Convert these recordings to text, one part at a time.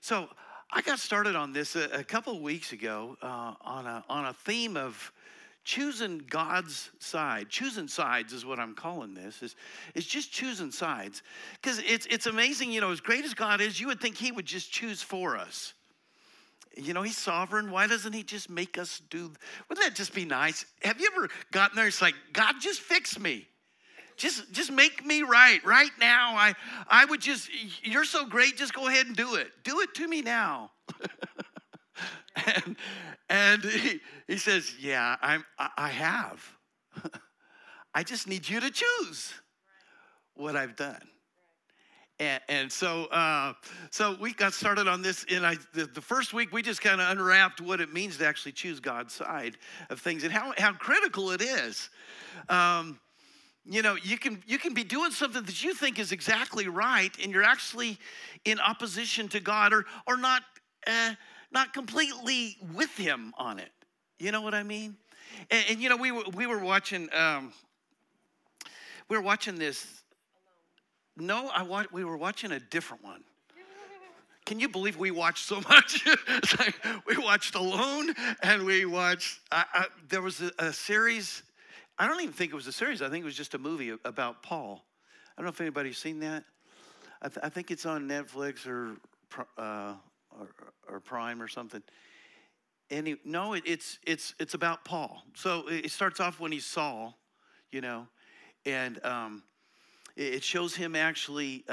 So I got started on this a couple of weeks ago on a theme of choosing God's side. Choosing sides is what I'm calling this. It's just choosing sides. Because it's amazing, you know, as great as God is, you would think he would just choose for us. You know, he's sovereign. Why doesn't he just make us do? Wouldn't that just be nice? Have you ever gotten there? It's like, God, just fix me. Just make me right now. I would just, you're so great, just go ahead and do it. Do it to me now. And he says, yeah, I have. I just need you to choose what I've done. And so we got started on this, and the first week we just kind of unwrapped what it means to actually choose God's side of things and how critical it is. You know, you can be doing something that you think is exactly right, and you're actually in opposition to God, or not completely with him on it. You know what I mean? And you know, we were watching this. No, we were watching a different one. Can you believe we watched so much? It's like we watched Alone, and we watched, there was a series. I don't even think it was a series. I think it was just a movie about Paul. I don't know if anybody's seen that. I think it's on Netflix or Prime or something. No, it's about Paul. So it starts off when he's Saul, you know, and it shows him actually, you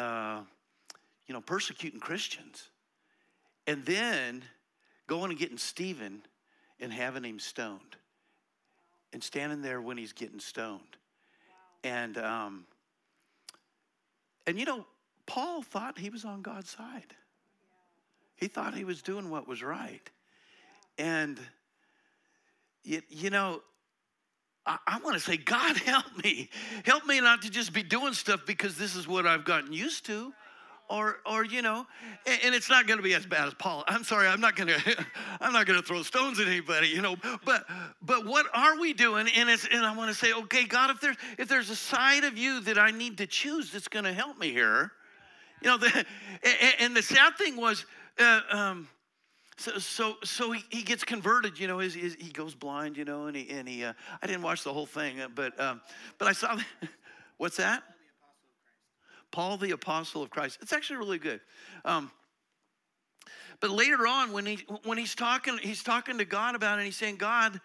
know, persecuting Christians. And then going and getting Stephen and having him stoned. And standing there when he's getting stoned. Wow. And you know, Paul thought he was on God's side. Yeah. He thought he was doing what was right. Yeah. And, you know, I want to say, God, help me. Help me not to just be doing stuff because this is what I've gotten used to. Or you know, and it's not going to be as bad as Paul. I'm sorry, I'm not going to throw stones at anybody, you know. But what are we doing? And I want to say, okay, God, if there's a side of you that I need to choose that's going to help me here, you know. And the sad thing was, so he gets converted, you know. He goes blind, you know, and he I didn't watch the whole thing, but I saw. What's that? Paul, the apostle of Christ. It's actually really good. But later on, when he's talking to God about it, and he's saying, God,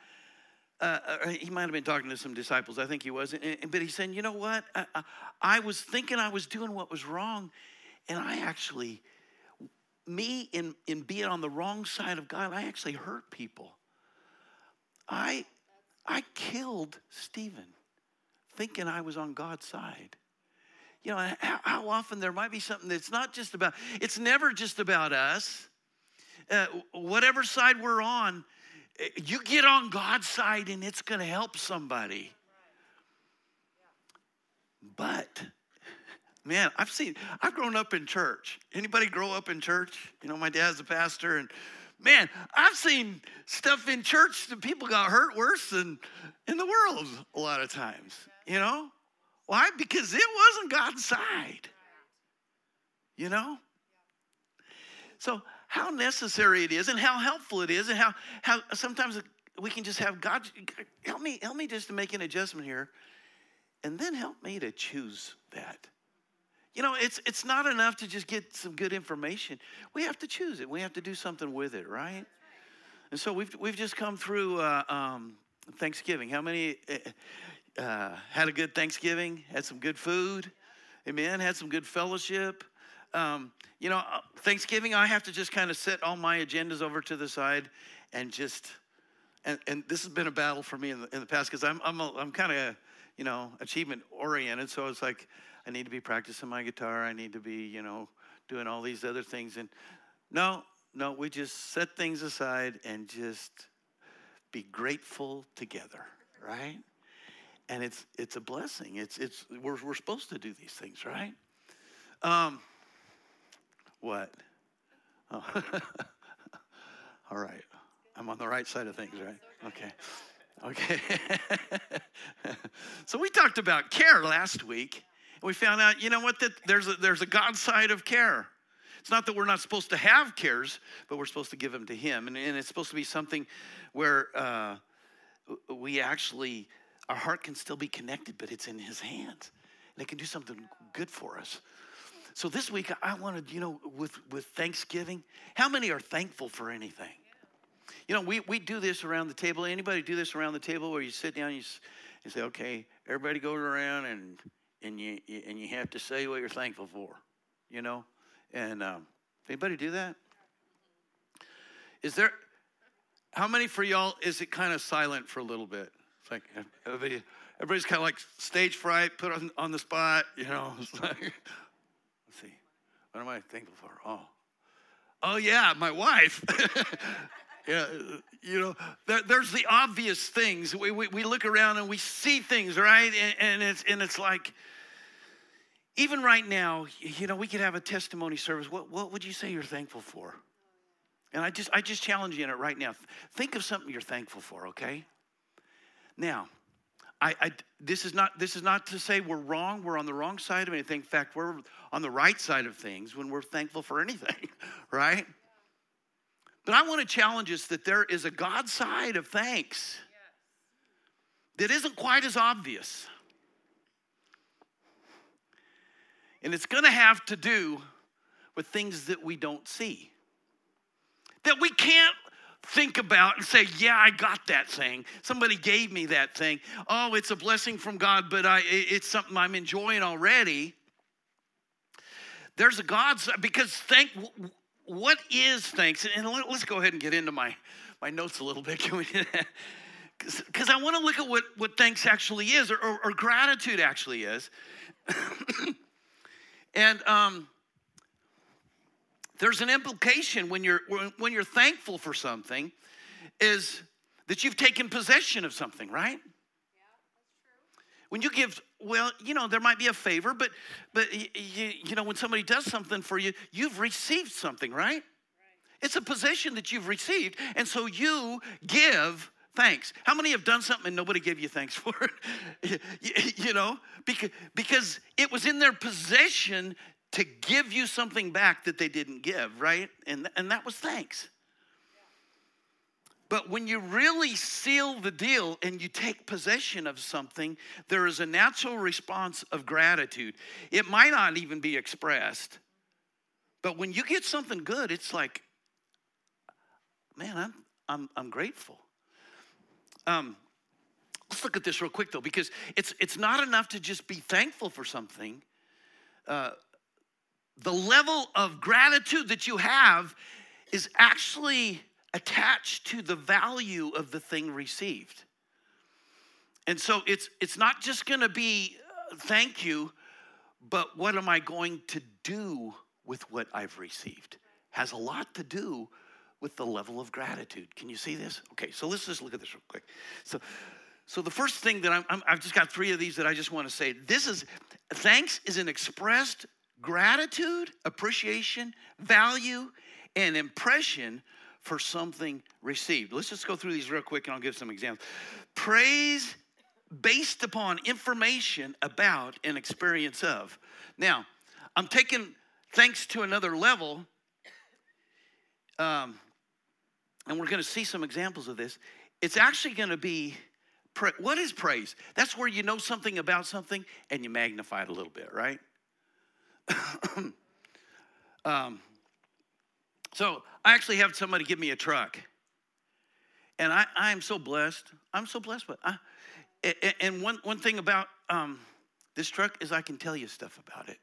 he might have been talking to some disciples. I think he was. But he's saying, you know what? I was thinking I was doing what was wrong, and I actually, in being on the wrong side of God, I actually hurt people. I killed Stephen thinking I was on God's side. You know, how often there might be something that's not just about, it's never just about us. Whatever side we're on, you get on God's side and it's going to help somebody. But, man, I've grown up in church. Anybody grow up in church? You know, my dad's a pastor, and man, I've seen stuff in church that people got hurt worse than in the world a lot of times, you know? Why? Because it wasn't God's side, you know? So how necessary it is, and how helpful it is, and how sometimes we can just have God, help me just to make an adjustment here, and then help me to choose that. You know, it's not enough to just get some good information. We have to choose it. We have to do something with it, right? And so we've just come through Thanksgiving. How many... had a good Thanksgiving, had some good food, amen, had some good fellowship. You know, Thanksgiving, I have to just kind of set all my agendas over to the side and just, and this has been a battle for me in the past, because I'm kind of, you know, achievement-oriented, so it's like I need to be practicing my guitar, I need to be, you know, doing all these other things, and no, we just set things aside and just be grateful together, right? And it's a blessing. We're supposed to do these things, right? What? Oh. All right. I'm on the right side of things, right? Okay. So we talked about care last week, and we found out, you know what, that there's a God side of care. It's not that we're not supposed to have cares, but we're supposed to give them to him. And it's supposed to be something where we actually, our heart can still be connected, but it's in his hands. And it can do something good for us. So this week, I wanted, you know, with Thanksgiving, how many are thankful for anything? You know, we do this around the table. Anybody do this around the table where you sit down and you say, okay, everybody go around and you have to say what you're thankful for, you know? And anybody do that? Is there, how many for y'all is it kind of silent for a little bit? It's like everybody's kind of like stage fright, put on the spot, you know? It's like, let's see, what am I thankful for? Oh yeah, my wife. Yeah, you know, there's the obvious things. We look around and we see things, right? And it's like, even right now, you know, we could have a testimony service. What would you say you're thankful for? And I just challenge you in it right now. Think of something you're thankful for, okay? Now, this is not to say we're wrong. We're on the wrong side of anything. In fact, we're on the right side of things when we're thankful for anything, right? But I want to challenge us that there is a God side of thanks that isn't quite as obvious. And it's going to have to do with things that we don't see, that we can't think about and say, yeah, I got that thing. Somebody gave me that thing. Oh, it's a blessing from God, but it's something I'm enjoying already. There's a God side, because what is thanks? And let's go ahead and get into my notes a little bit. Can we do that? Because I want to look at what thanks actually is, or gratitude actually is. And there's an implication when you're thankful for something, is that you've taken possession of something, right? When you give, well, you know, there might be a favor, but you know, when somebody does something for you, you've received something, right? It's a possession that you've received, and so you give thanks. How many have done something and nobody gave you thanks for it? You know, because it was in their possession to give you something back that they didn't give, right? And that was thanks. But when you really seal the deal and you take possession of something, there is a natural response of gratitude. It might not even be expressed. But when you get something good, it's like, man, I'm grateful. Let's look at this real quick, though, because it's not enough to just be thankful for something. The level of gratitude that you have is actually attached to the value of the thing received. And so it's not just going to be thank you, but what am I going to do with what I've received has a lot to do with the level of gratitude. Can you see this? Okay, so let's just look at this real quick. So the first thing that I've just got three of these that I just want to say. This is, thanks is an expressed gratitude, appreciation, value, and impression for something received. Let's just go through these real quick and I'll give some examples. Praise based upon information about an experience of. Now, I'm taking thanks to another level, and we're going to see some examples of this. It's actually going to be, what is praise? That's where you know something about something and you magnify it a little bit, right? So I actually have somebody give me a truck, and I am so blessed. I'm so blessed. But and one thing about this truck is I can tell you stuff about it.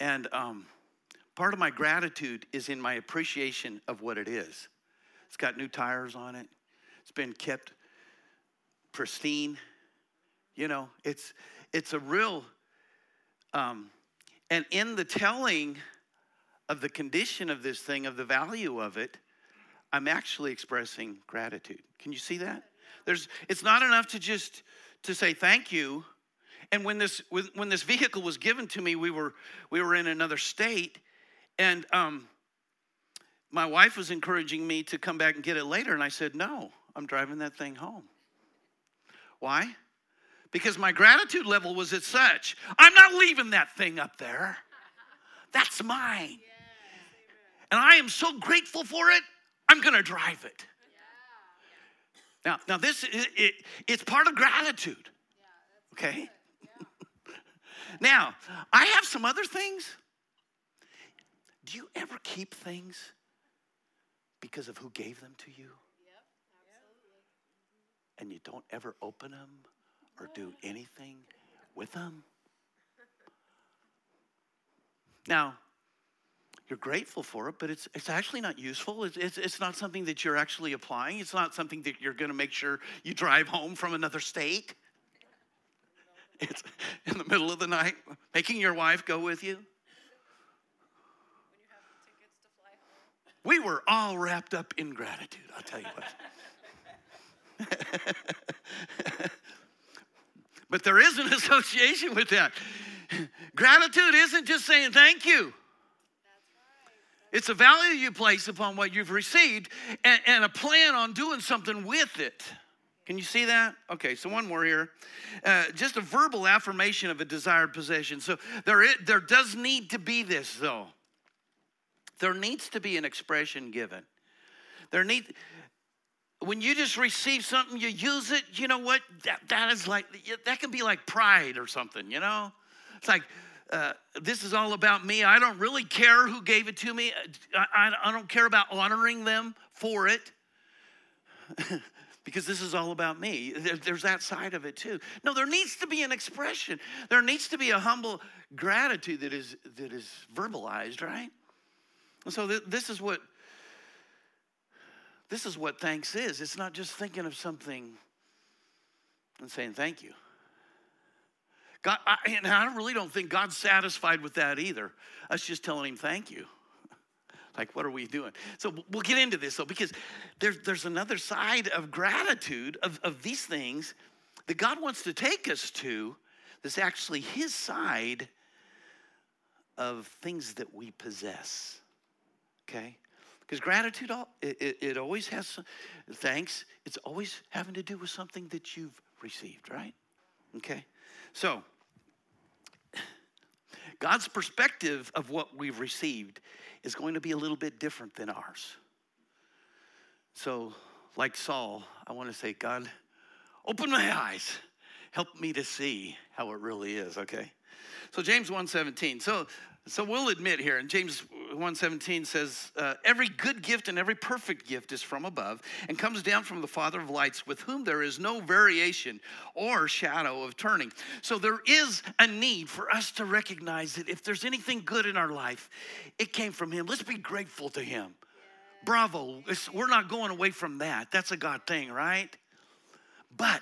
And part of my gratitude is in my appreciation of what it is. It's got new tires on it. It's been kept pristine. You know, it's a real, and in the telling of the condition of this thing, of the value of it, I'm actually expressing gratitude. Can you see that? It's not enough to just to say thank you. And when this vehicle was given to me, we were in another state, and my wife was encouraging me to come back and get it later, and I said, no, I'm driving that thing home. Why? Because my gratitude level was at such, I'm not leaving that thing up there. That's mine. and I am so grateful for it, I'm going to drive it. Yeah. Now this is, it's part of gratitude. Yeah, okay? Yeah. Now, I have some other things. Do you ever keep things because of who gave them to you? Yep, absolutely. And you don't ever open them or do anything with them? Now, you're grateful for it, but it's actually not useful. It's not something that you're actually applying. It's not something that you're going to make sure you drive home from another state. It's in the middle of the night, making your wife go with you. When you have tickets to fly home. We were all wrapped up in gratitude, I'll tell you what. But there is an association with that. Gratitude isn't just saying thank you. It's a value you place upon what you've received and a plan on doing something with it. Can you see that? Okay, so one more here. Just a verbal affirmation of a desired possession. So there does need to be this, though. There needs to be an expression given. When you just receive something, you use it, you know what? That can be like pride or something, you know? It's like... this is all about me. I don't really care who gave it to me. I don't care about honoring them for it because this is all about me. There's that side of it too. No, there needs to be an expression. There needs to be a humble gratitude that is verbalized, right? And so this is what thanks is. It's not just thinking of something and saying thank you. God, I really don't think God's satisfied with that either. Us just telling him thank you. Like, what are we doing? So we'll get into this, though, because there's another side of gratitude, of these things that God wants to take us to that's actually his side of things that we possess, okay? Because gratitude, it always has, thanks, it's always having to do with something that you've received, right? Okay, so... God's perspective of what we've received is going to be a little bit different than ours. So, like Saul, I want to say, God, open my eyes. Help me to see how it really is, okay? So James 1:17. So we'll admit here, and James 1:17 says, every good gift and every perfect gift is from above and comes down from the Father of lights, with whom there is no variation or shadow of turning. So there is a need for us to recognize that if there's anything good in our life, it came from him. Let's be grateful to him. Bravo. We're not going away from that. That's a God thing, right? But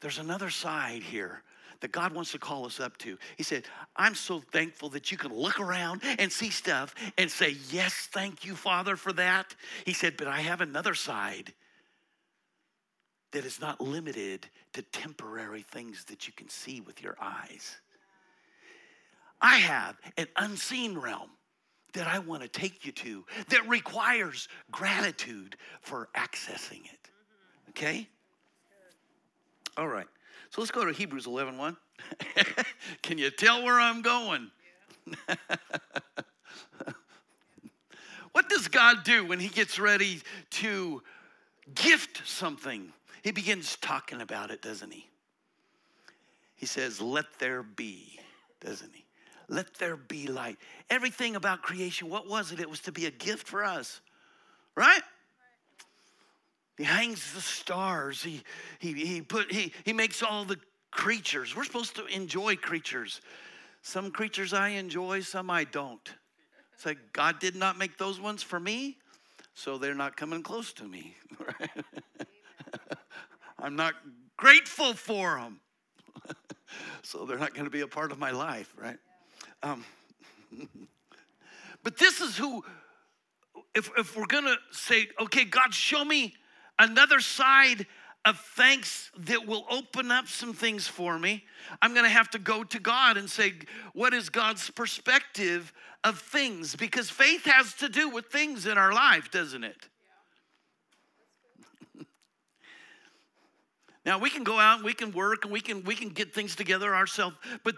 there's another side here that God wants to call us up to. He said, I'm so thankful that you can look around and see stuff and say, yes, thank you, Father, for that. He said, but I have another side that is not limited to temporary things that you can see with your eyes. I have an unseen realm that I want to take you to that requires gratitude for accessing it. Okay? All right. So let's go to Hebrews 11:1. Can you tell where I'm going? Yeah. What does God do when he gets ready to gift something? He begins talking about it, doesn't he? He says, let there be, doesn't he? Let there be light. Everything about creation, what was it? It was to be a gift for us, right? He hangs the stars. He makes all the creatures. We're supposed to enjoy creatures. Some creatures I enjoy, some I don't. It's like God did not make those ones for me, so they're not coming close to me. Right? I'm not grateful for them, so they're not going to be a part of my life, right? But this is who. If we're going to say, okay, God, show me another side of thanks that will open up some things for me, I'm going to have to go to God and say, what is God's perspective of things? Because faith has to do with things in our life, doesn't it? Yeah. Now, we can go out and we can work and we can get things together ourselves. But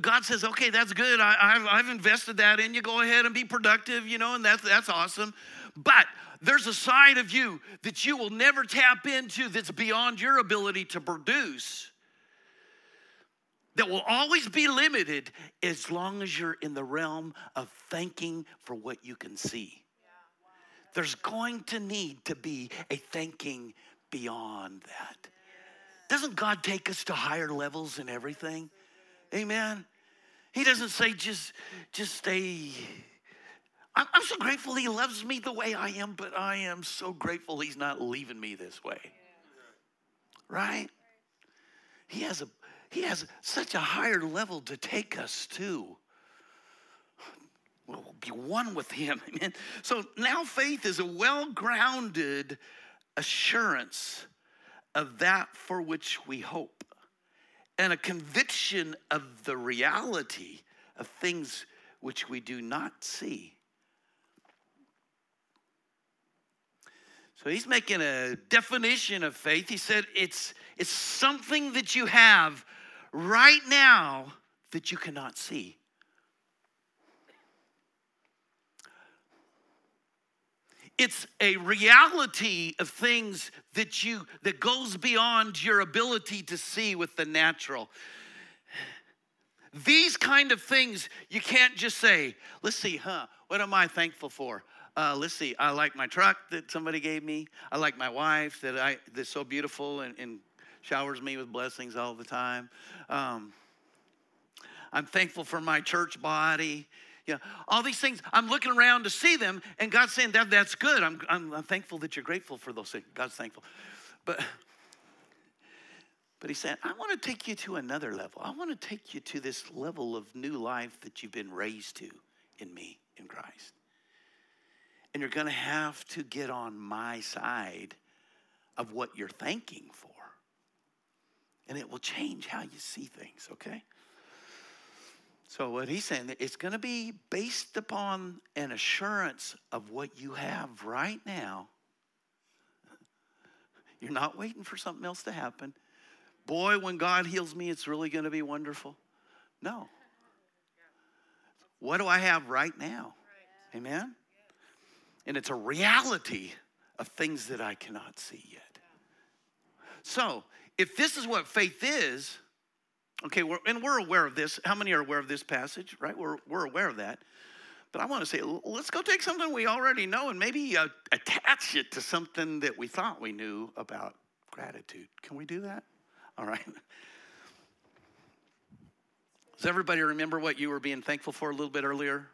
God says, okay, that's good. I've invested that in you. Go ahead and be productive, you know, and that's awesome. But there's a side of you that you will never tap into that's beyond your ability to produce that will always be limited as long as you're in the realm of thanking for what you can see. There's going to need to be a thanking beyond that. Doesn't God take us to higher levels in everything? Amen. He doesn't say just stay. I'm so grateful he loves me the way I am, but I am so grateful he's not leaving me this way. Right? He has such a higher level to take us to. We'll be one with him. Amen. So now faith is a well-grounded assurance of that for which we hope, and a conviction of the reality of things which we do not see. So he's making a definition of faith. He said it's something that you have right now that you cannot see. It's a reality of things that goes beyond your ability to see with the natural. These kind of things, you can't just say, let's see, what am I thankful for? Let's see, I like my truck that somebody gave me. I like my wife that's so beautiful and showers me with blessings all the time. I'm thankful for my church body. Yeah, all these things, I'm looking around to see them, and God's saying, that's good. I'm thankful that you're grateful for those things. God's thankful. But he said, I want to take you to another level. I want to take you to this level of new life that you've been raised to in me, in Christ. And you're going to have to get on my side of what you're thanking for. And it will change how you see things, okay? So what he's saying, it's going to be based upon an assurance of what you have right now. You're not waiting for something else to happen. Boy, when God heals me, it's really going to be wonderful. No. What do I have right now? Amen? And it's a reality of things that I cannot see yet. So if this is what faith is, okay, we're aware of this. How many are aware of this passage, right? We're aware of that. But I want to say, let's go take something we already know and maybe attach it to something that we thought we knew about gratitude. Can we do that? All right. Does everybody remember what you were being thankful for a little bit earlier?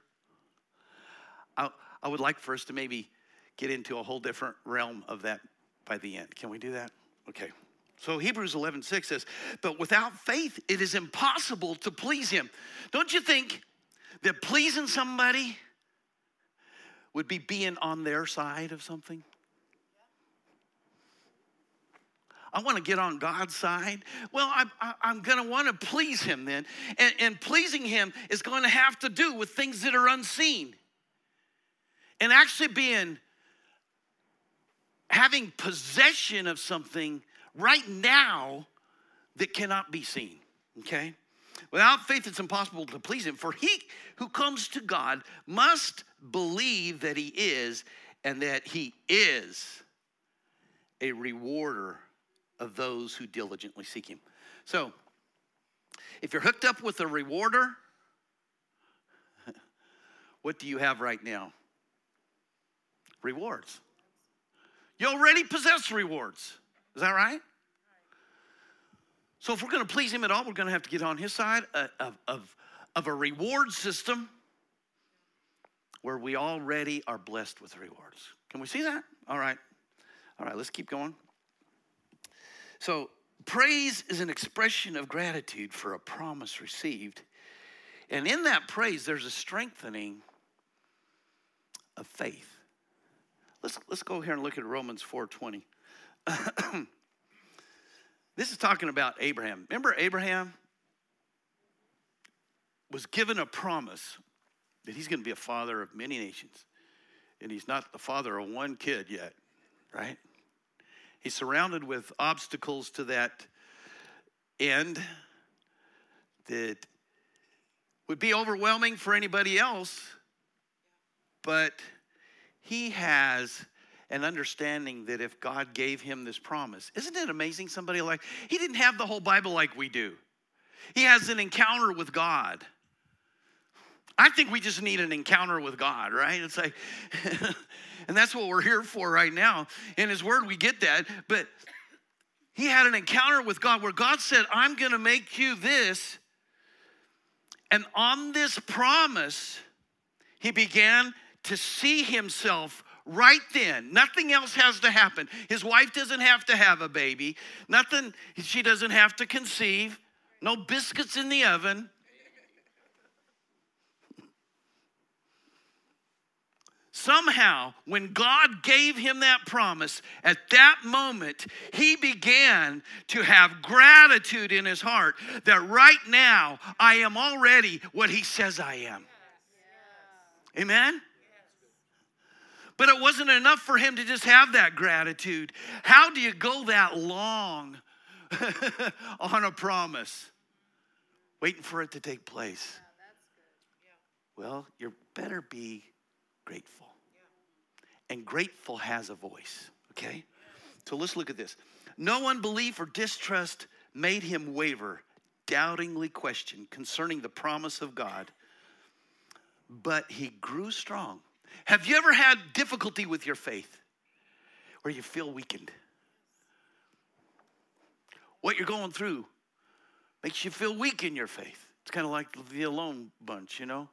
I would like for us to maybe get into a whole different realm of that by the end. Can we do that? Okay. So Hebrews 11:6 says, but without faith, it is impossible to please him. Don't you think that pleasing somebody would be being on their side of something? I want to get on God's side. Well, I'm going to want to please him then. And pleasing him is going to have to do with things that are unseen. And actually having possession of something right now that cannot be seen, okay? Without faith, it's impossible to please him. For he who comes to God must believe that he is, and that he is a rewarder of those who diligently seek him. So, if you're hooked up with a rewarder, what do you have right now? Rewards. You already possess rewards. Is that right? So if we're going to please him at all, we're going to have to get on his side of a reward system where we already are blessed with rewards. Can we see that? All right. All right, let's keep going. So praise is an expression of gratitude for a promise received. And in that praise, there's a strengthening of faith. Let's go here and look at Romans 4:20. This is talking about Abraham. Remember, Abraham was given a promise that he's going to be a father of many nations. And he's not the father of one kid yet, right? He's surrounded with obstacles to that end that would be overwhelming for anybody else, but he has an understanding that if God gave him this promise, isn't it amazing? Somebody like, he didn't have the whole Bible like we do. He has an encounter with God. I think we just need an encounter with God, right? It's like, and that's what we're here for right now. In his word, we get that, but he had an encounter with God where God said, I'm going to make you this. And on this promise, he began to see himself right then. Nothing else has to happen. His wife doesn't have to have a baby. Nothing, she doesn't have to conceive. No biscuits in the oven. Somehow, when God gave him that promise, at that moment, he began to have gratitude in his heart that right now, I am already what he says I am. Yes. Amen? Yes. But it wasn't enough for him to just have that gratitude. How do you go that long on a promise, waiting for it to take place? Yeah, that's good. Yeah. Well, you better be grateful. And grateful has a voice, okay? So let's look at this. No unbelief or distrust made him waver, doubtingly question concerning the promise of God, but he grew strong. Have you ever had difficulty with your faith or you feel weakened? What you're going through makes you feel weak in your faith. It's kind of like the Alone bunch, you know?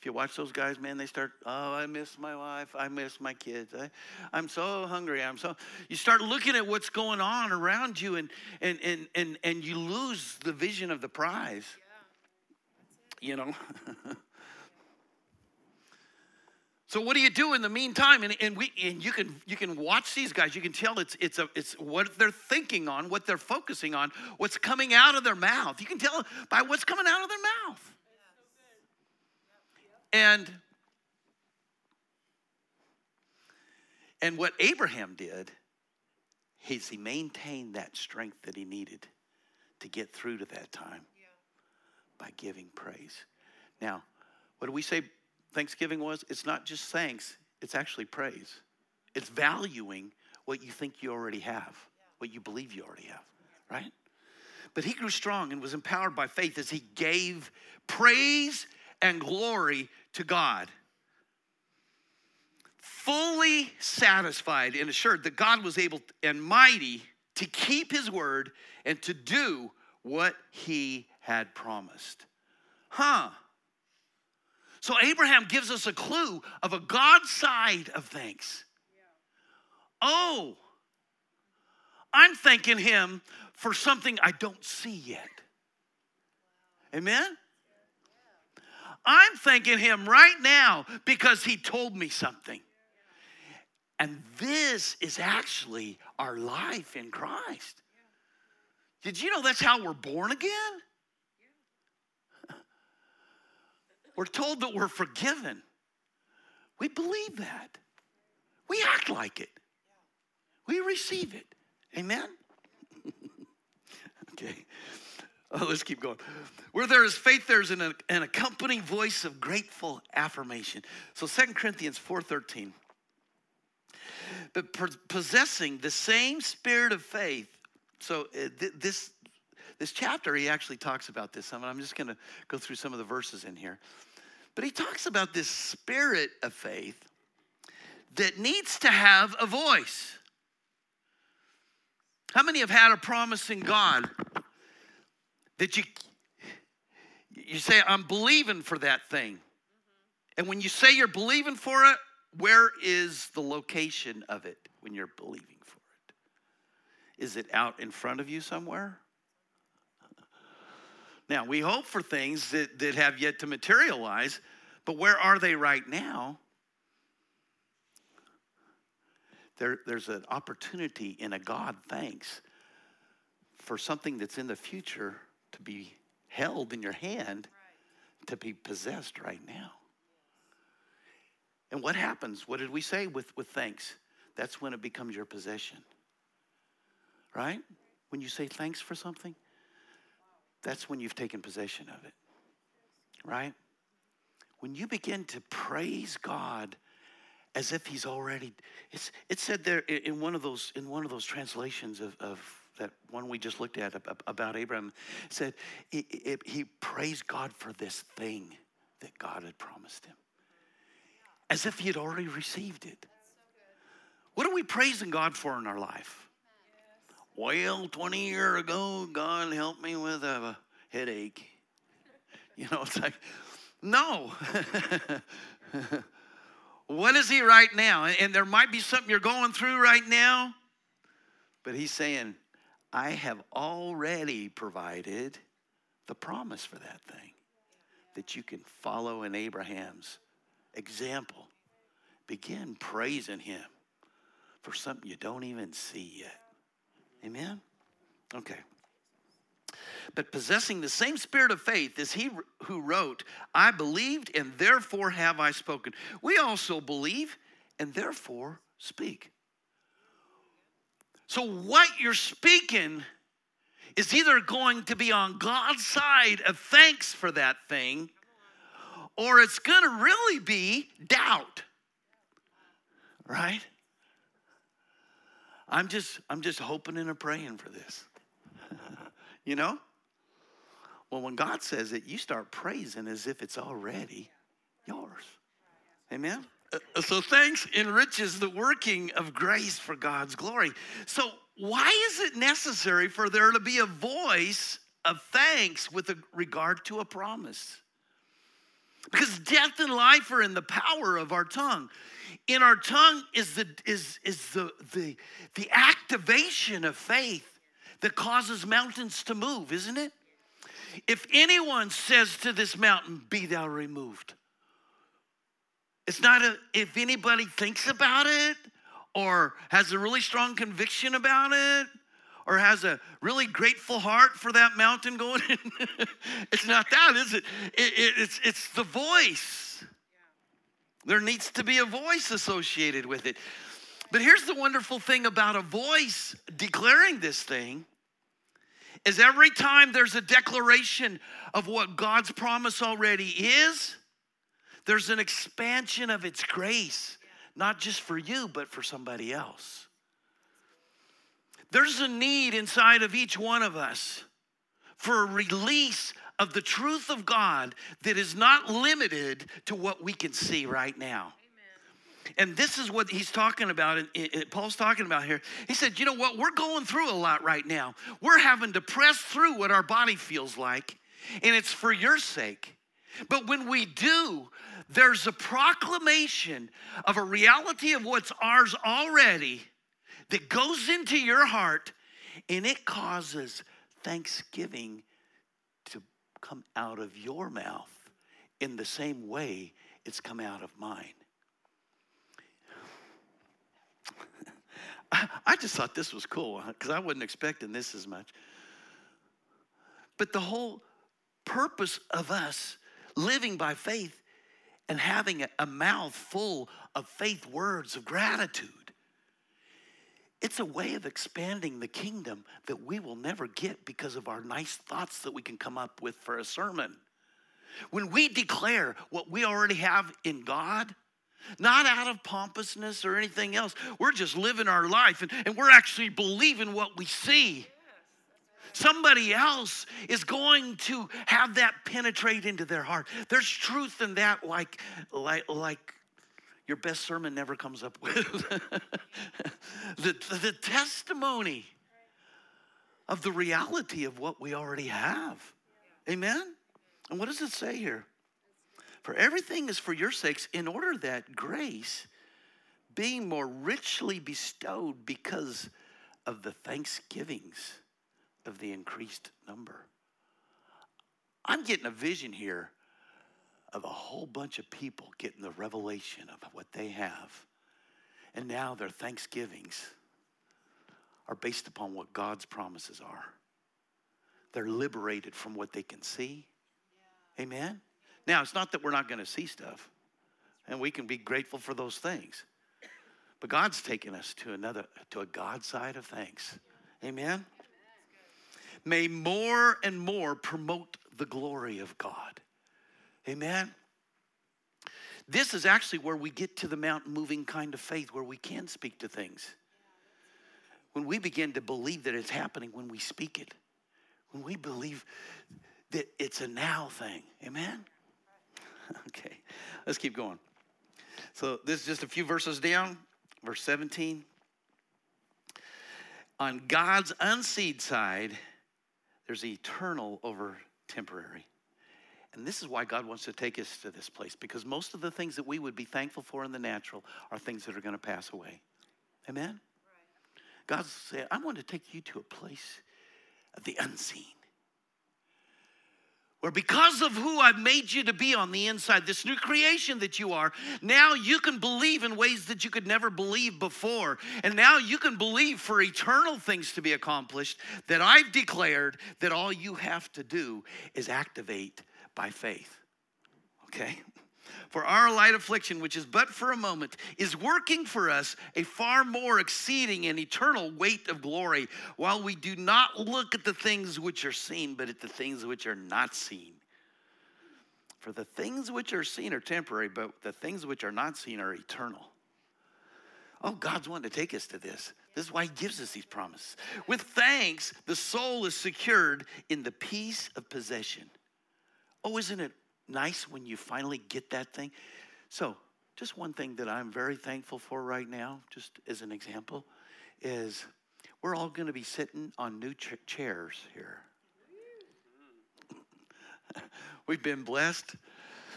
If you watch those guys, man, they start, oh, I miss my wife. I miss my kids. I'm so hungry. You start looking at what's going on around you and you lose the vision of the prize, yeah. You know. So what do you do in the meantime? And you can watch these guys. You can tell it's what they're thinking on, what they're focusing on, what's coming out of their mouth. You can tell by what's coming out of their mouth. And what Abraham did is he maintained that strength that he needed to get through to that time by giving praise. Now, what do we say Thanksgiving was? It's not just thanks, it's actually praise. It's valuing what you think you already have, what you believe you already have, right? But he grew strong and was empowered by faith as he gave praise and glory to God, fully satisfied and assured that God was able and mighty to keep his word and to do what he had promised. So Abraham gives us a clue of a God side of things. Oh, I'm thanking him for something I don't see yet. Amen? I'm thanking him right now because he told me something. And this is actually our life in Christ. Did you know that's how we're born again? We're told that we're forgiven. We believe that. We act like it. We receive it. Amen? Okay. Oh, let's keep going. Where there is faith, there's an accompanying voice of grateful affirmation. So 2 Corinthians 4:13. But possessing the same spirit of faith. So this chapter, he actually talks about this. I'm just going to go through some of the verses in here. But he talks about this spirit of faith that needs to have a voice. How many have had a promise in God that you say, I'm believing for that thing? And when you say you're believing for it, where is the location of it when you're believing for it? Is it out in front of you somewhere? Now, we hope for things that have yet to materialize, but where are they right now? There's an opportunity in a God thanks for something that's in the future to be held in your hand, to be possessed right now. And what happens? What did we say with thanks? That's when it becomes your possession. Right? When you say thanks for something, that's when you've taken possession of it. Right? When you begin to praise God as if he's already, it said there in one of those translations of that one we just looked at about Abraham, said he praised God for this thing that God had promised him, as if he had already received it. What are we praising God for in our life? Well, 20 years ago, God helped me with a headache. You know, it's like, no. What is he right now? And there might be something you're going through right now, but he's saying, I have already provided the promise for that thing, that you can follow in Abraham's example. Begin praising him for something you don't even see yet. Amen? Okay. But possessing the same spirit of faith as he who wrote, I believed and therefore have I spoken. We also believe and therefore speak. So what you're speaking is either going to be on God's side of thanks for that thing, or it's going to really be doubt. Right? I'm just hoping and praying for this. You know? Well, when God says it, you start praising as if it's already yours. Amen? So thanks enriches the working of grace for God's glory. So why is it necessary for there to be a voice of thanks with regard to a promise? Because death and life are in the power of our tongue. In our tongue is the activation of faith that causes mountains to move, isn't it? If anyone says to this mountain, be thou removed. It's not if anybody thinks about it or has a really strong conviction about it or has a really grateful heart for that mountain going in. It's not that, is it? It's the voice. There needs to be a voice associated with it. But here's the wonderful thing about a voice declaring this thing is every time there's a declaration of what God's promise already is, there's an expansion of its grace, not just for you, but for somebody else. There's a need inside of each one of us for a release of the truth of God that is not limited to what we can see right now. Amen. And this is what he's talking about, and Paul's talking about here. He said, you know what? We're going through a lot right now. We're having to press through what our body feels like, and it's for your sake. But when we do, there's a proclamation of a reality of what's ours already that goes into your heart, and it causes thanksgiving to come out of your mouth in the same way it's come out of mine. I just thought this was cool because I wasn't expecting this as much. But the whole purpose of us living by faith and having a mouth full of faith words of gratitude. It's a way of expanding the kingdom that we will never get because of our nice thoughts that we can come up with for a sermon. When we declare what we already have in God, not out of pompousness or anything else, we're just living our life and we're actually believing what we see. Somebody else is going to have that penetrate into their heart. There's truth in that like your best sermon never comes up with. The testimony of the reality of what we already have. Amen? And what does it say here? For everything is for your sakes, in order that grace being more richly bestowed because of the thanksgivings of the increased number. I'm getting a vision here of a whole bunch of people getting the revelation of what they have. And now their thanksgivings are based upon what God's promises are. They're liberated from what they can see. Amen? Now, it's not that we're not going to see stuff. And we can be grateful for those things. But God's taking us to a God side of thanks. Amen? May more and more promote the glory of God. Amen? This is actually where we get to the mountain-moving kind of faith, where we can speak to things. When we begin to believe that it's happening when we speak it. When we believe that it's a now thing. Amen? Okay, let's keep going. So this is just a few verses down. Verse 17. On God's unseed side, there's eternal over temporary. And this is why God wants to take us to this place, because most of the things that we would be thankful for in the natural are things that are going to pass away. Amen? Right. God said, I want to take you to a place of the unseen, where because of who I've made you to be on the inside, this new creation that you are, now you can believe in ways that you could never believe before. And now you can believe for eternal things to be accomplished that I've declared, that all you have to do is activate by faith. Okay? For our light affliction, which is but for a moment, is working for us a far more exceeding and eternal weight of glory, while we do not look at the things which are seen, but at the things which are not seen. For the things which are seen are temporary, but the things which are not seen are eternal. Oh, God's wanting to take us to this. This is why he gives us these promises. With thanks, the soul is secured in the peace of possession. Oh, isn't it nice when you finally get that thing? So just one thing that I'm very thankful for right now, just as an example, is we're all going to be sitting on new chairs here. We've been blessed.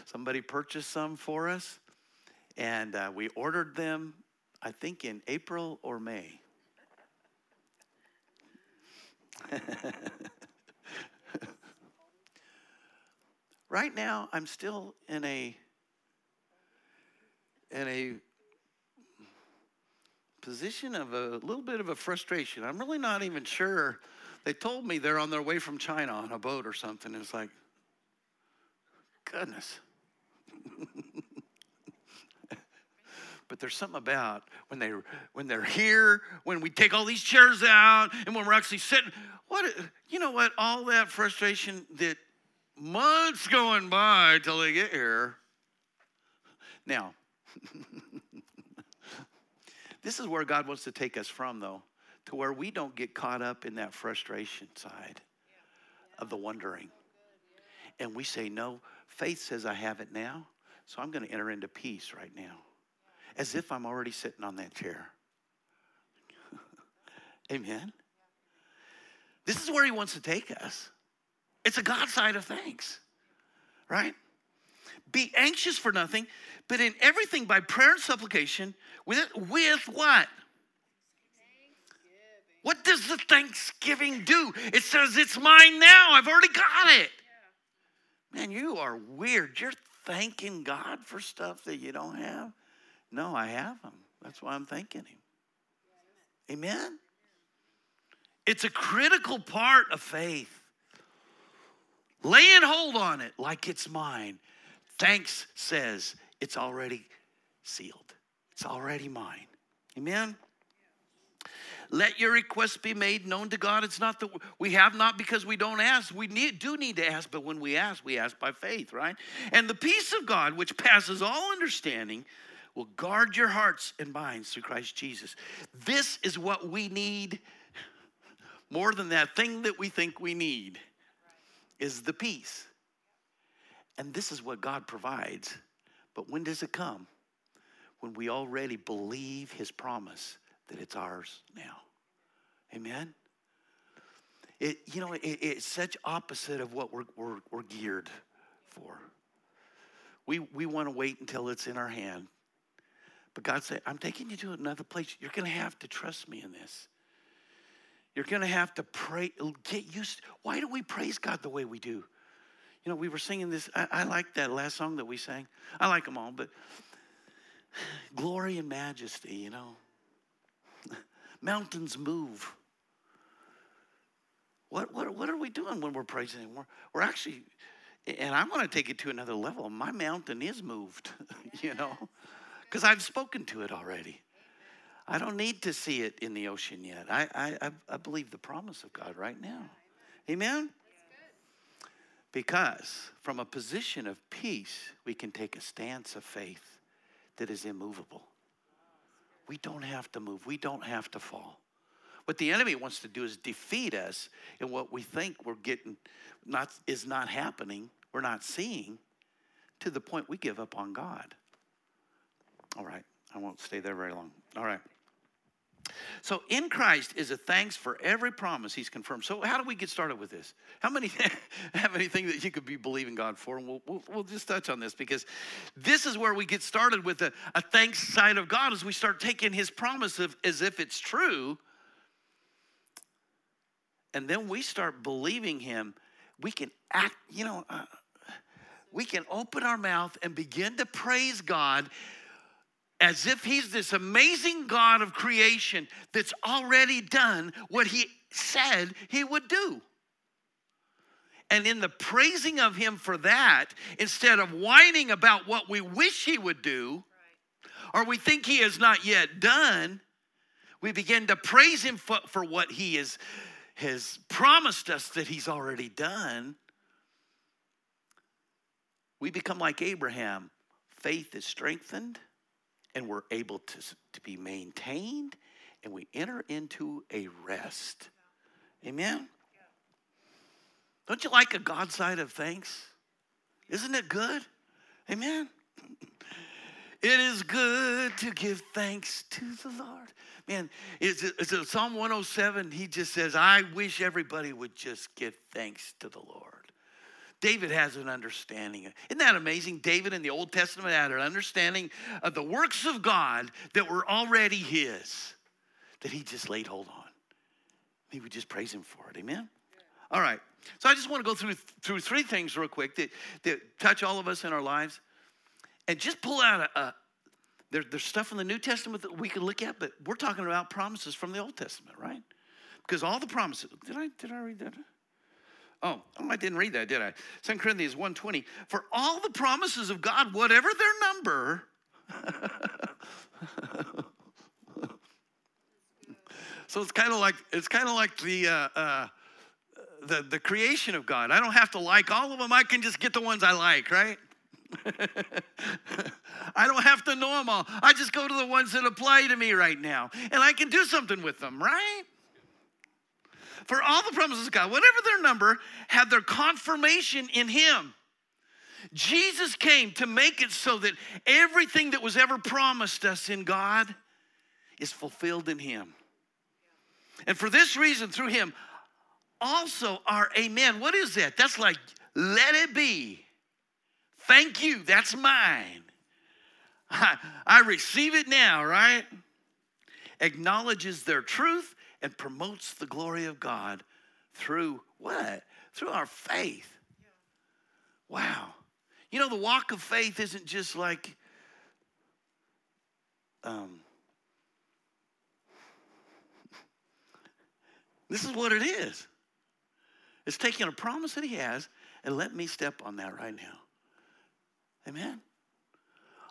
Somebody purchased some for us, and we ordered them, I think, in April or May. Right now, I'm still in a position of a little bit of a frustration. I'm really not even sure. They told me they're on their way from China on a boat or something. It's like, goodness. But there's something about when they're here, when we take all these chairs out, and when we're actually sitting. What, you know what? All that frustration that. Months going by till they get here. Now, this is where God wants to take us from, though, to where we don't get caught up in that frustration side of the wondering. And we say, no, faith says I have it now, so I'm going to enter into peace right now, as if I'm already sitting on that chair. Amen? This is where he wants to take us. It's a God side of things, right? Be anxious for nothing, but in everything by prayer and supplication, with what? Thanksgiving. What does the thanksgiving do? It says it's mine now. I've already got it. Yeah. Man, you are weird. You're thanking God for stuff that you don't have? No, I have them. That's why I'm thanking him. Yeah. Amen? Yeah. It's a critical part of faith. Laying hold on it like it's mine. Thanks says it's already sealed. It's already mine. Amen? Yeah. Let your requests be made known to God. It's not that we have not because we don't ask. We do need to ask, but when we ask by faith, right? And the peace of God, which passes all understanding, will guard your hearts and minds through Christ Jesus. This is what we need more than that thing that we think we need. Is the peace. And this is what God provides. But when does it come? When we already believe his promise that it's ours now. Amen? It's such opposite of what we're geared for. We want to wait until it's in our hand. But God said, I'm taking you to another place. You're going to have to trust me in this. You're going to have to pray. Get used. Why do we praise God the way we do? You know, we were singing this. I like that last song that we sang. I like them all, but glory and majesty, you know. Mountains move. What are we doing when we're praising? We're actually, and I want to take it to another level. My mountain is moved, you know, because I've spoken to it already. I don't need to see it in the ocean yet. I believe the promise of God right now. Amen? Because from a position of peace, we can take a stance of faith that is immovable. We don't have to move. We don't have to fall. What the enemy wants to do is defeat us in what we think we're getting is not happening, we're not seeing, to the point we give up on God. All right. I won't stay there very long. All right. So in Christ is a thanks for every promise he's confirmed. So how do we get started with this? How many have anything that you could be believing God for? And we'll just touch on this, because this is where we get started with a thanks side of God, as we start taking his promise as if it's true. And then we start believing him. We can act, we can open our mouth and begin to praise God as if he's this amazing God of creation that's already done what he said he would do. And in the praising of him for that, instead of whining about what we wish he would do, or we think he has not yet done, we begin to praise him for what he has promised us that he's already done. We become like Abraham. Faith is strengthened, and we're able to be maintained, and we enter into a rest. Amen? Don't you like a God side of thanks? Isn't it good? Amen? It is good to give thanks to the Lord. Man, it's Psalm 107. He just says, I wish everybody would just give thanks to the Lord. David has an understanding. Isn't that amazing? David in the Old Testament had an understanding of the works of God that were already his, that he just laid hold on. He would just praise him for it. Amen? Yeah. All right. So I just want to go through three things real quick that touch all of us in our lives. And just pull out there's stuff in the New Testament that we can look at, but we're talking about promises from the Old Testament, right? Because all the promises. Did I read that? Oh, I didn't read that, did I? 2 Corinthians 1:20. For all the promises of God, whatever their number, so it's kind of like the creation of God. I don't have to like all of them. I can just get the ones I like, right? I don't have to know them all. I just go to the ones that apply to me right now, and I can do something with them, right? For all the promises of God, whatever their number, have their confirmation in him. Jesus came to make it so that everything that was ever promised us in God is fulfilled in him. And for this reason, through him, also our amen. What is that? That's like, let it be. Thank you. That's mine. I receive it now, right? Acknowledges their truth and promotes the glory of God through what? Through our faith. Wow. You know, the walk of faith isn't just like this is what it is. It's taking a promise that he has and let me step on that right now. Amen?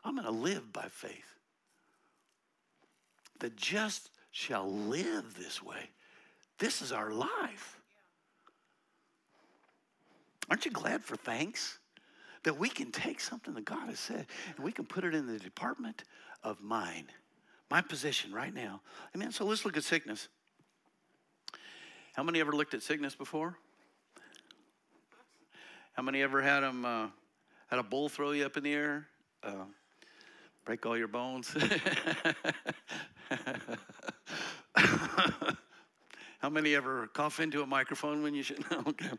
I'm going to live by faith. The just shall live this way. This is our life. Aren't you glad for thanks? That we can take something that God has said and we can put it in the department of mine. My position right now. Amen? So let's look at sickness. How many ever looked at sickness before? How many ever had them... Had a bull throw you up in the air, break all your bones. How many ever cough into a microphone when you should? Okay,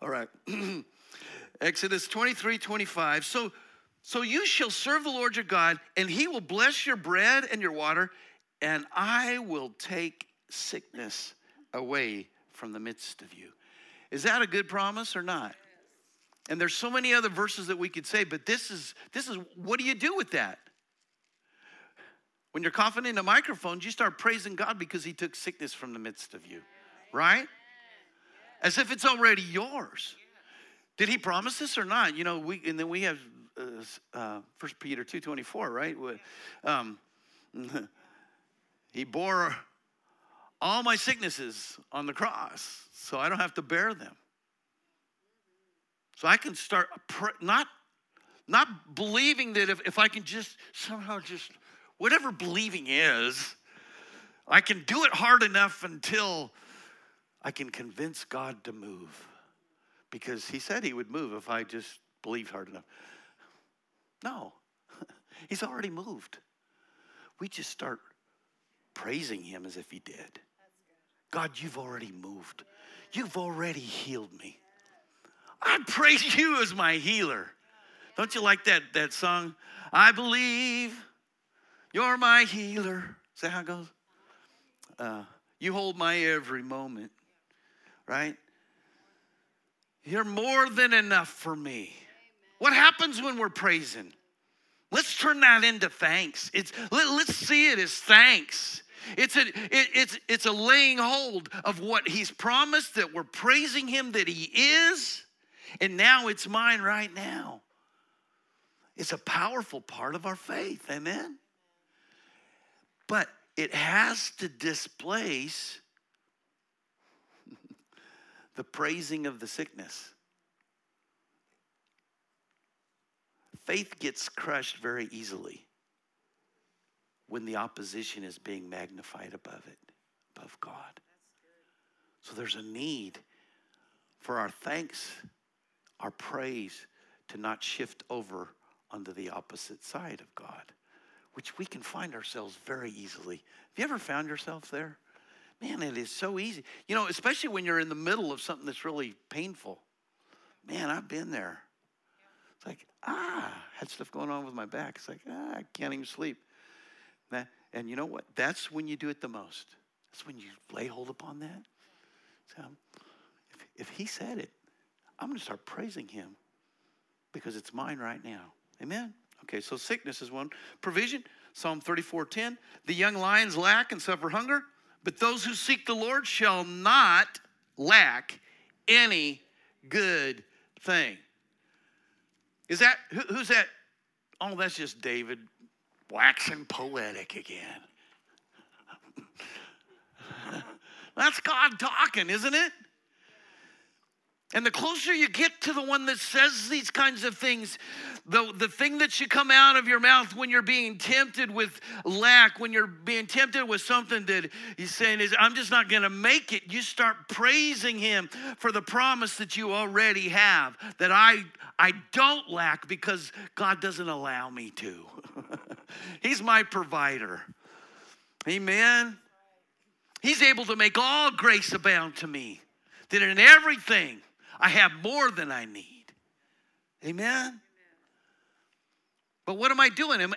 all right. Exodus 23:25. So you shall serve the Lord your God, and he will bless your bread and your water, and I will take sickness away from the midst of you. Is that a good promise or not? And there's so many other verses that we could say, but this is what do you do with that? When you're coughing into microphones, you start praising God because he took sickness from the midst of you, right? As if it's already yours. Did he promise this or not? You know, we have 1 Peter 2:24, right? He bore all my sicknesses on the cross, so I don't have to bear them. So I can start not believing that if I can just somehow just, whatever believing is, I can do it hard enough until I can convince God to move. Because he said he would move if I just believed hard enough. No, he's already moved. We just start praising him as if he did. God, you've already moved. You've already healed me. I praise you as my healer. Don't you like that song? I believe you're my healer. Is that how it goes? You hold my every moment, right? You're more than enough for me. Amen. What happens when we're praising? Let's turn that into thanks. Let's see it as thanks. It's a laying hold of what he's promised, that we're praising him that he is, and now it's mine right now. It's a powerful part of our faith, amen? But it has to displace the praising of the sickness. Faith gets crushed very easily when the opposition is being magnified above it, above God. So there's a need for our thanks, our praise, to not shift over onto the opposite side of God, which we can find ourselves very easily. Have you ever found yourself there? Man, it is so easy. You know, especially when you're in the middle of something that's really painful. Man, I've been there. It's like, I had stuff going on with my back. It's like, I can't even sleep. And you know what? That's when you do it the most. That's when you lay hold upon that. So if he said it, I'm going to start praising him because it's mine right now. Amen? Okay, so sickness is one. Provision, Psalm 34:10. The young lions lack and suffer hunger, but those who seek the Lord shall not lack any good thing. Is that, who's that? Oh, that's just David waxing poetic again. That's God talking, isn't it? And the closer you get to the one that says these kinds of things, the thing that should come out of your mouth when you're being tempted with lack, when you're being tempted with something that he's saying is, I'm just not going to make it. You start praising him for the promise that you already have, that I don't lack because God doesn't allow me to. He's my provider. Amen. He's able to make all grace abound to me, that in everything, I have more than I need. Amen? But what am I doing? Am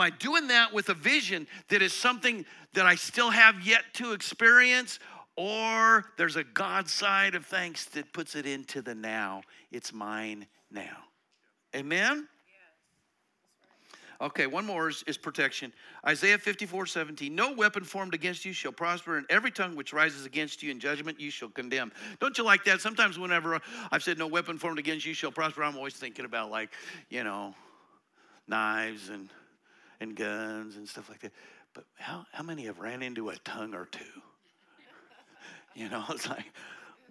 I doing that with a vision that is something that I still have yet to experience? Or there's a God side of thanks that puts it into the now. It's mine now. Amen? Okay, one more is protection. Isaiah 54:17. No weapon formed against you shall prosper, and every tongue which rises against you in judgment you shall condemn. Don't you like that? Sometimes whenever I've said no weapon formed against you shall prosper, I'm always thinking about, like, you know, knives and guns and stuff like that. But how many have ran into a tongue or two? You know, it's like,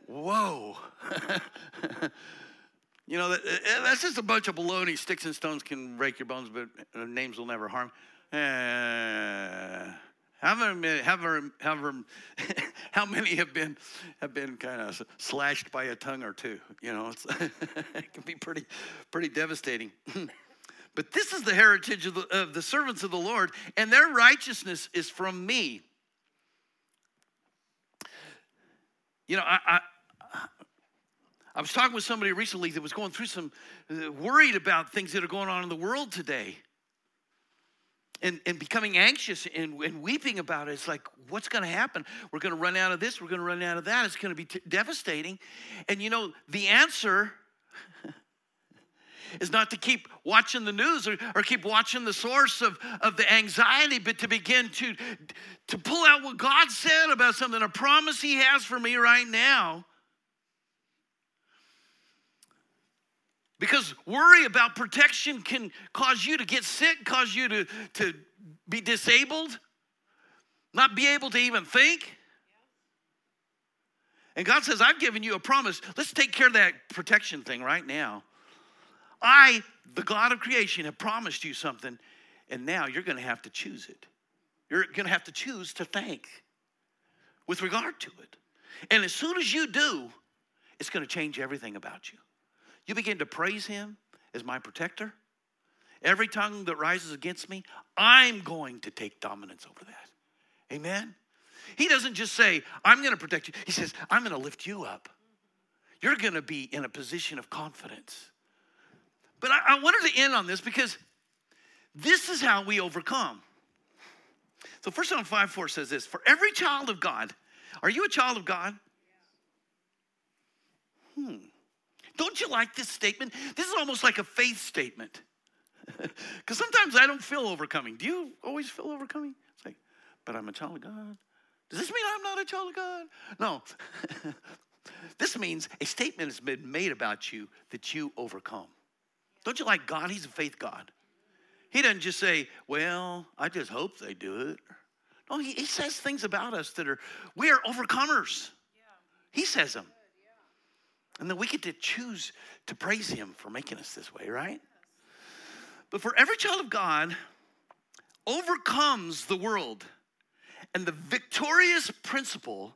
whoa. You know, that's just a bunch of baloney. Sticks and stones can break your bones, but names will never harm. How many have been kind of slashed by a tongue or two? You know, it can be pretty devastating. But this is the heritage of the servants of the Lord, and their righteousness is from me. You know, I was talking with somebody recently that was going through worried about things that are going on in the world today and becoming anxious and weeping about it. It's like, what's going to happen? We're going to run out of this. We're going to run out of that. It's going to be devastating. And, you know, the answer is not to keep watching the news or keep watching the source of the anxiety, but to begin to pull out what God said about something, a promise he has for me right now. Because worry about protection can cause you to get sick, cause you to be disabled, Not be able to even think. And God says, I've given you a promise. Let's take care of that protection thing right now. I, the God of creation, have promised you something, and now you're going to have to choose it. You're going to have to choose to think with regard to it. And as soon as you do, it's going to change everything about you. You begin to praise him as my protector. Every tongue that rises against me, I'm going to take dominance over that. Amen? He doesn't just say, I'm going to protect you. He says, I'm going to lift you up. You're going to be in a position of confidence. But I wanted to end on this because this is how we overcome. So 1 John 5:4 says this, for every child of God, are you a child of God? Don't you like this statement? This is almost like a faith statement. Because sometimes I don't feel overcoming. Do you always feel overcoming? It's like, but I'm a child of God. Does this mean I'm not a child of God? No. This means a statement has been made about you that you overcome. Don't you like God? He's a faith God. He doesn't just say, well, I just hope they do it. No, he says things about us that are, we are overcomers. Yeah. He says them. Yeah. And then we get to choose to praise him for making us this way, right? Yes. But for every child of God overcomes the world and the victorious principle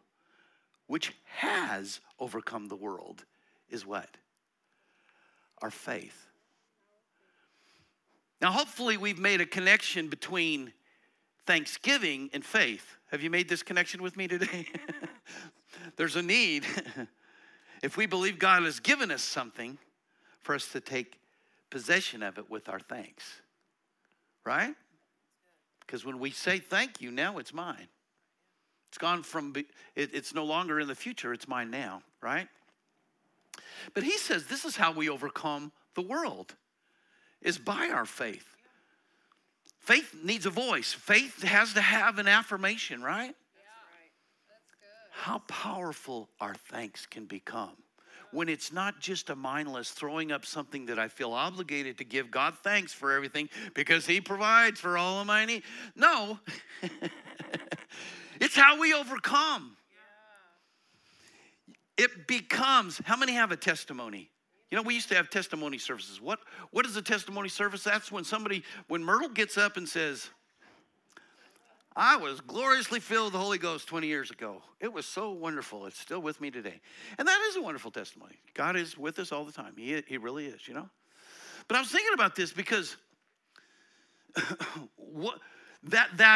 which has overcome the world is what? Our faith. Now, hopefully we've made a connection between thanksgiving and faith. Have you made this connection with me today? There's a need. If we believe God has given us something, for us to take possession of it with our thanks. Right? Because when we say thank you, now it's mine. It's gone from, it's no longer in the future, it's mine now. Right? But he says this is how we overcome the world. Is by our faith. Faith needs a voice. Faith has to have an affirmation, right? Yeah. That's right. That's good. How powerful our thanks can become when it's not just a mindless throwing up something that I feel obligated to give God thanks for everything because he provides for all of my needs. No. It's how we overcome. Yeah. It becomes, how many have a testimony? You know, we used to have testimony services. What is a testimony service? That's when somebody, when Myrtle gets up and says, I was gloriously filled with the Holy Ghost 20 years ago. It was so wonderful. It's still with me today. And that is a wonderful testimony. God is with us all the time. He really is, you know. But I was thinking about this because that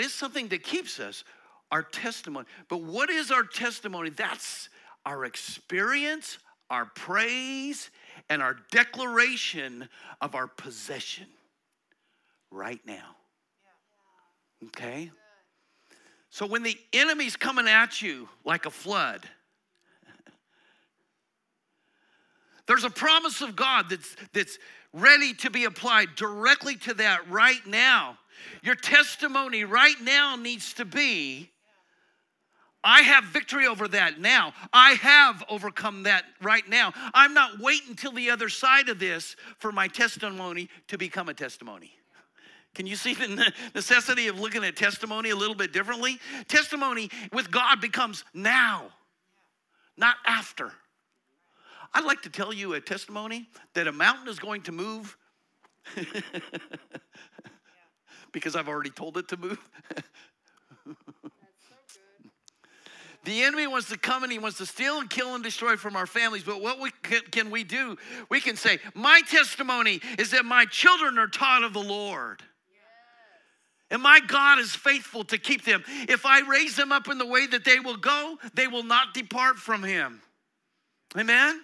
is something that keeps us, our testimony. But what is our testimony? That's our experience, our praise, and our declaration of our possession right now. Okay? So when the enemy's coming at you like a flood, there's a promise of God that's ready to be applied directly to that right now. Your testimony right now needs to be, I have victory over that now. I have overcome that right now. I'm not waiting till the other side of this for my testimony to become a testimony. Can you see the necessity of looking at testimony a little bit differently? Testimony with God becomes now, not after. I'd like to tell you a testimony that a mountain is going to move because I've already told it to move. The enemy wants to come and he wants to steal and kill and destroy from our families. But what can we do? We can say, my testimony is that my children are taught of the Lord. Yes. And my God is faithful to keep them. If I raise them up in the way that they will go, they will not depart from him. Amen?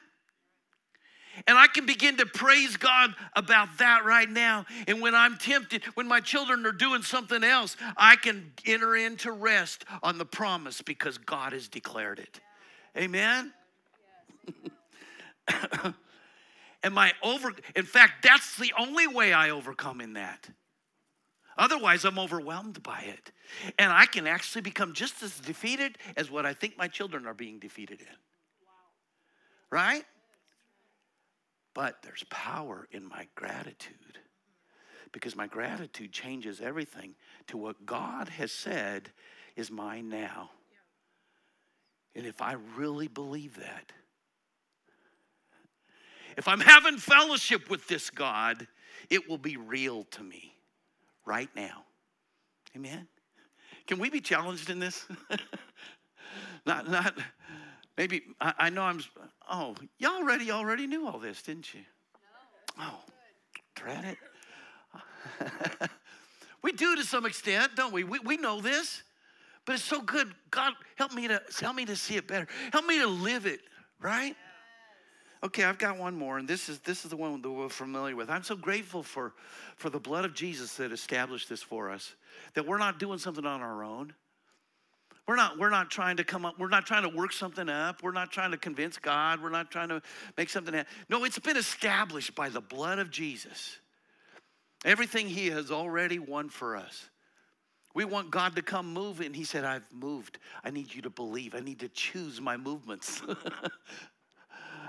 And I can begin to praise God about that right now. And when I'm tempted, when my children are doing something else, I can enter into rest on the promise because God has declared it. Amen? And in fact, that's the only way I overcome in that. Otherwise, I'm overwhelmed by it. And I can actually become just as defeated as what I think my children are being defeated in. Right? But there's power in my gratitude because my gratitude changes everything to what God has said is mine now. And if I really believe that, if I'm having fellowship with this God, it will be real to me right now. Amen? Can we be challenged in this? Not maybe, I know I'm, oh, y'all already knew all this, didn't you? No. Oh, dread it. We do to some extent, don't we? We know this, but it's so good. God, help me to see it better. Help me to live it, right? Okay, I've got one more, and this is the one that we're familiar with. I'm so grateful for the blood of Jesus that established this for us, that we're not doing something on our own. We're not trying to come up. We're not trying to work something up. We're not trying to convince God. We're not trying to make something happen. No, it's been established by the blood of Jesus. Everything he has already won for us. We want God to come move, and he said, I've moved. I need you to believe. I need to choose my movements.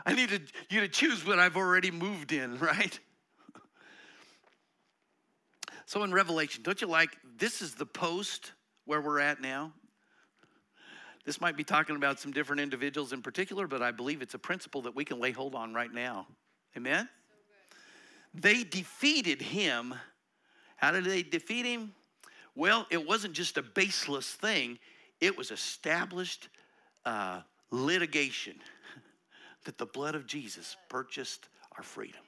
I need you to choose what I've already moved in, right? So in Revelation, don't you like, this is the post where we're at now. This might be talking about some different individuals in particular, but I believe it's a principle that we can lay hold on right now. Amen? So they defeated him. How did they defeat him? Well, it wasn't just a baseless thing. It was established litigation. That the blood of Jesus purchased our freedom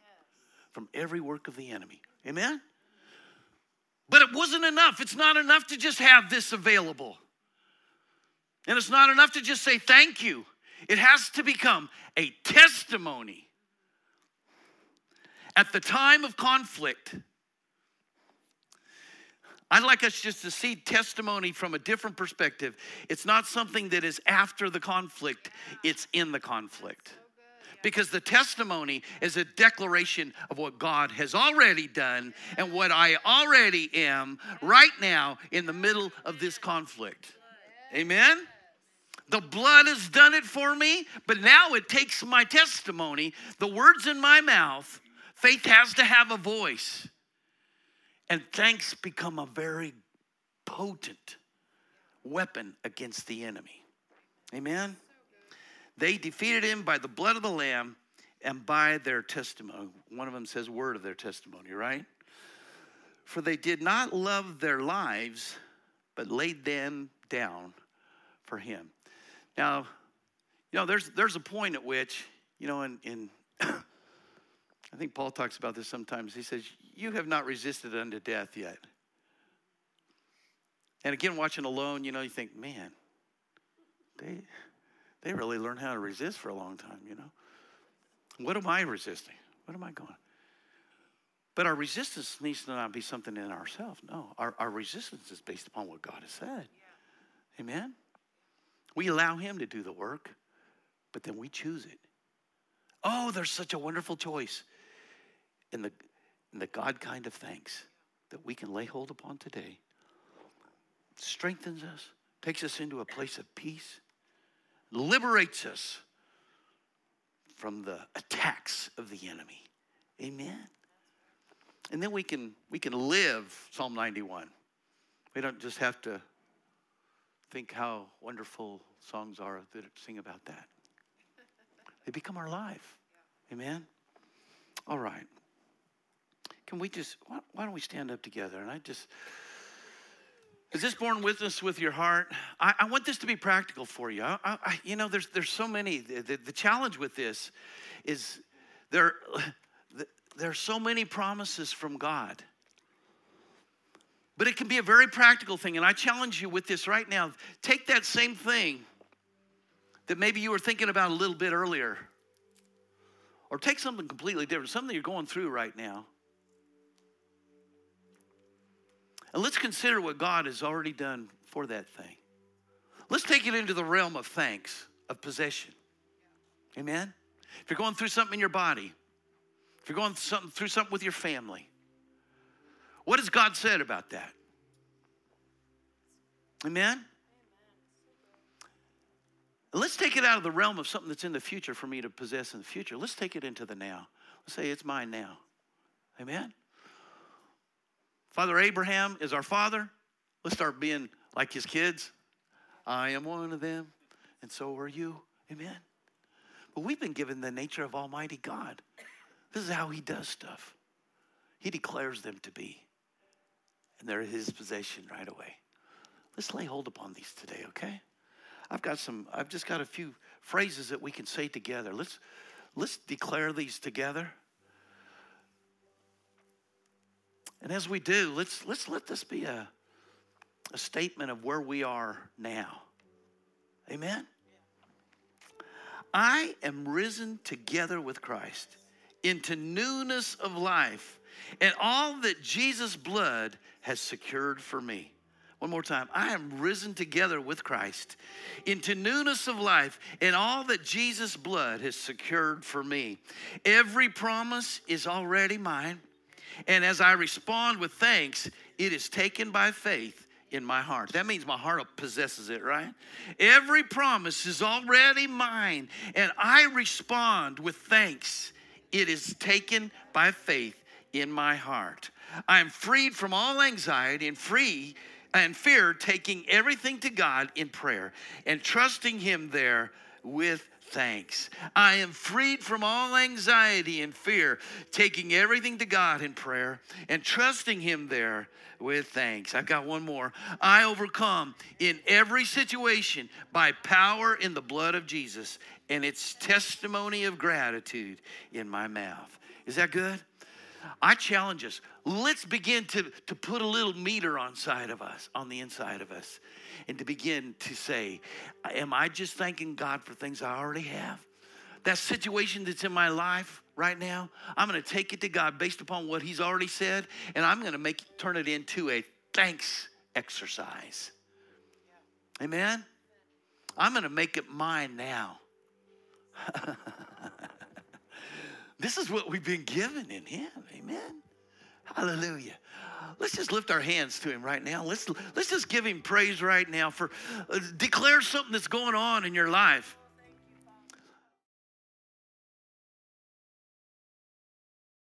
from every work of the enemy. Amen? But it wasn't enough. It's not enough to just have this available. And it's not enough to just say thank you. It has to become a testimony. At the time of conflict, I'd like us just to see testimony from a different perspective. It's not something that is after the conflict. It's in the conflict. Because the testimony is a declaration of what God has already done and what I already am right now in the middle of this conflict. Amen? The blood has done it for me, but now it takes my testimony, the words in my mouth. Faith has to have a voice. And thanks become a very potent weapon against the enemy. Amen? They defeated him by the blood of the Lamb and by their testimony. One of them says word of their testimony, right? For they did not love their lives, but laid them down for him. Now, you know, there's a point at which, you know, in I think Paul talks about this sometimes. He says, you have not resisted unto death yet. And again, watching Alone, you know, you think, man, they really learned how to resist for a long time, you know. What am I resisting? What am I going? But our resistance needs to not be something in ourselves. No, our resistance is based upon what God has said. Yeah. Amen? We allow him to do the work, but then we choose it. Oh, there's such a wonderful choice. In the God kind of thanks that we can lay hold upon today strengthens us, takes us into a place of peace, liberates us from the attacks of the enemy. Amen. And then we can live Psalm 91. We don't just have to think how wonderful songs are that sing about that. They become our life. Amen. All right. Can we just, why don't we stand up together? And is this borne witness with your heart? I want this to be practical for you. You know, there's so many. The challenge with this is there are so many promises from God. But it can be a very practical thing. And I challenge you with this right now. Take that same thing that maybe you were thinking about a little bit earlier. Or take something completely different, something you're going through right now. And let's consider what God has already done for that thing. Let's take it into the realm of thanks, of possession. Amen? If you're going through something in your body, if you're going through something with your family, what has God said about that? Amen? And let's take it out of the realm of something that's in the future for me to possess in the future. Let's take it into the now. Let's say it's mine now. Amen? Father Abraham is our father. Let's start being like his kids. I am one of them, and so are you. Amen. But we've been given the nature of Almighty God. This is how he does stuff. He declares them to be, and they're his possession right away. Let's lay hold upon these today, okay? I've just got a few phrases that we can say together. Let's declare these together. And as we do, let's let this be a statement of where we are now. Amen? Yeah. I am risen together with Christ into newness of life and all that Jesus' blood has secured for me. One more time. I am risen together with Christ into newness of life and all that Jesus' blood has secured for me. Every promise is already mine. And as I respond with thanks, it is taken by faith in my heart. That means my heart possesses it, right? Every promise is already mine, and I respond with thanks. It is taken by faith in my heart. I am freed from all anxiety and free and fear, taking everything to God in prayer and trusting him there with thanks. I am freed from all anxiety and fear, taking everything to God in prayer and trusting him there with thanks. I've got one more. I overcome in every situation by power in the blood of Jesus and its testimony of gratitude in my mouth. Is that good? I challenge us. Let's begin to put a little meter on the inside of us, and to begin to say, am I just thanking God for things I already have? That situation that's in my life right now, I'm going to take it to God based upon what he's already said, and I'm going to turn it into a thanks exercise. Yeah. Amen? I'm going to make it mine now. This is what we've been given in him. Amen. Hallelujah. Let's just lift our hands to him right now. Let's just give him praise right now for declare something that's going on in your life.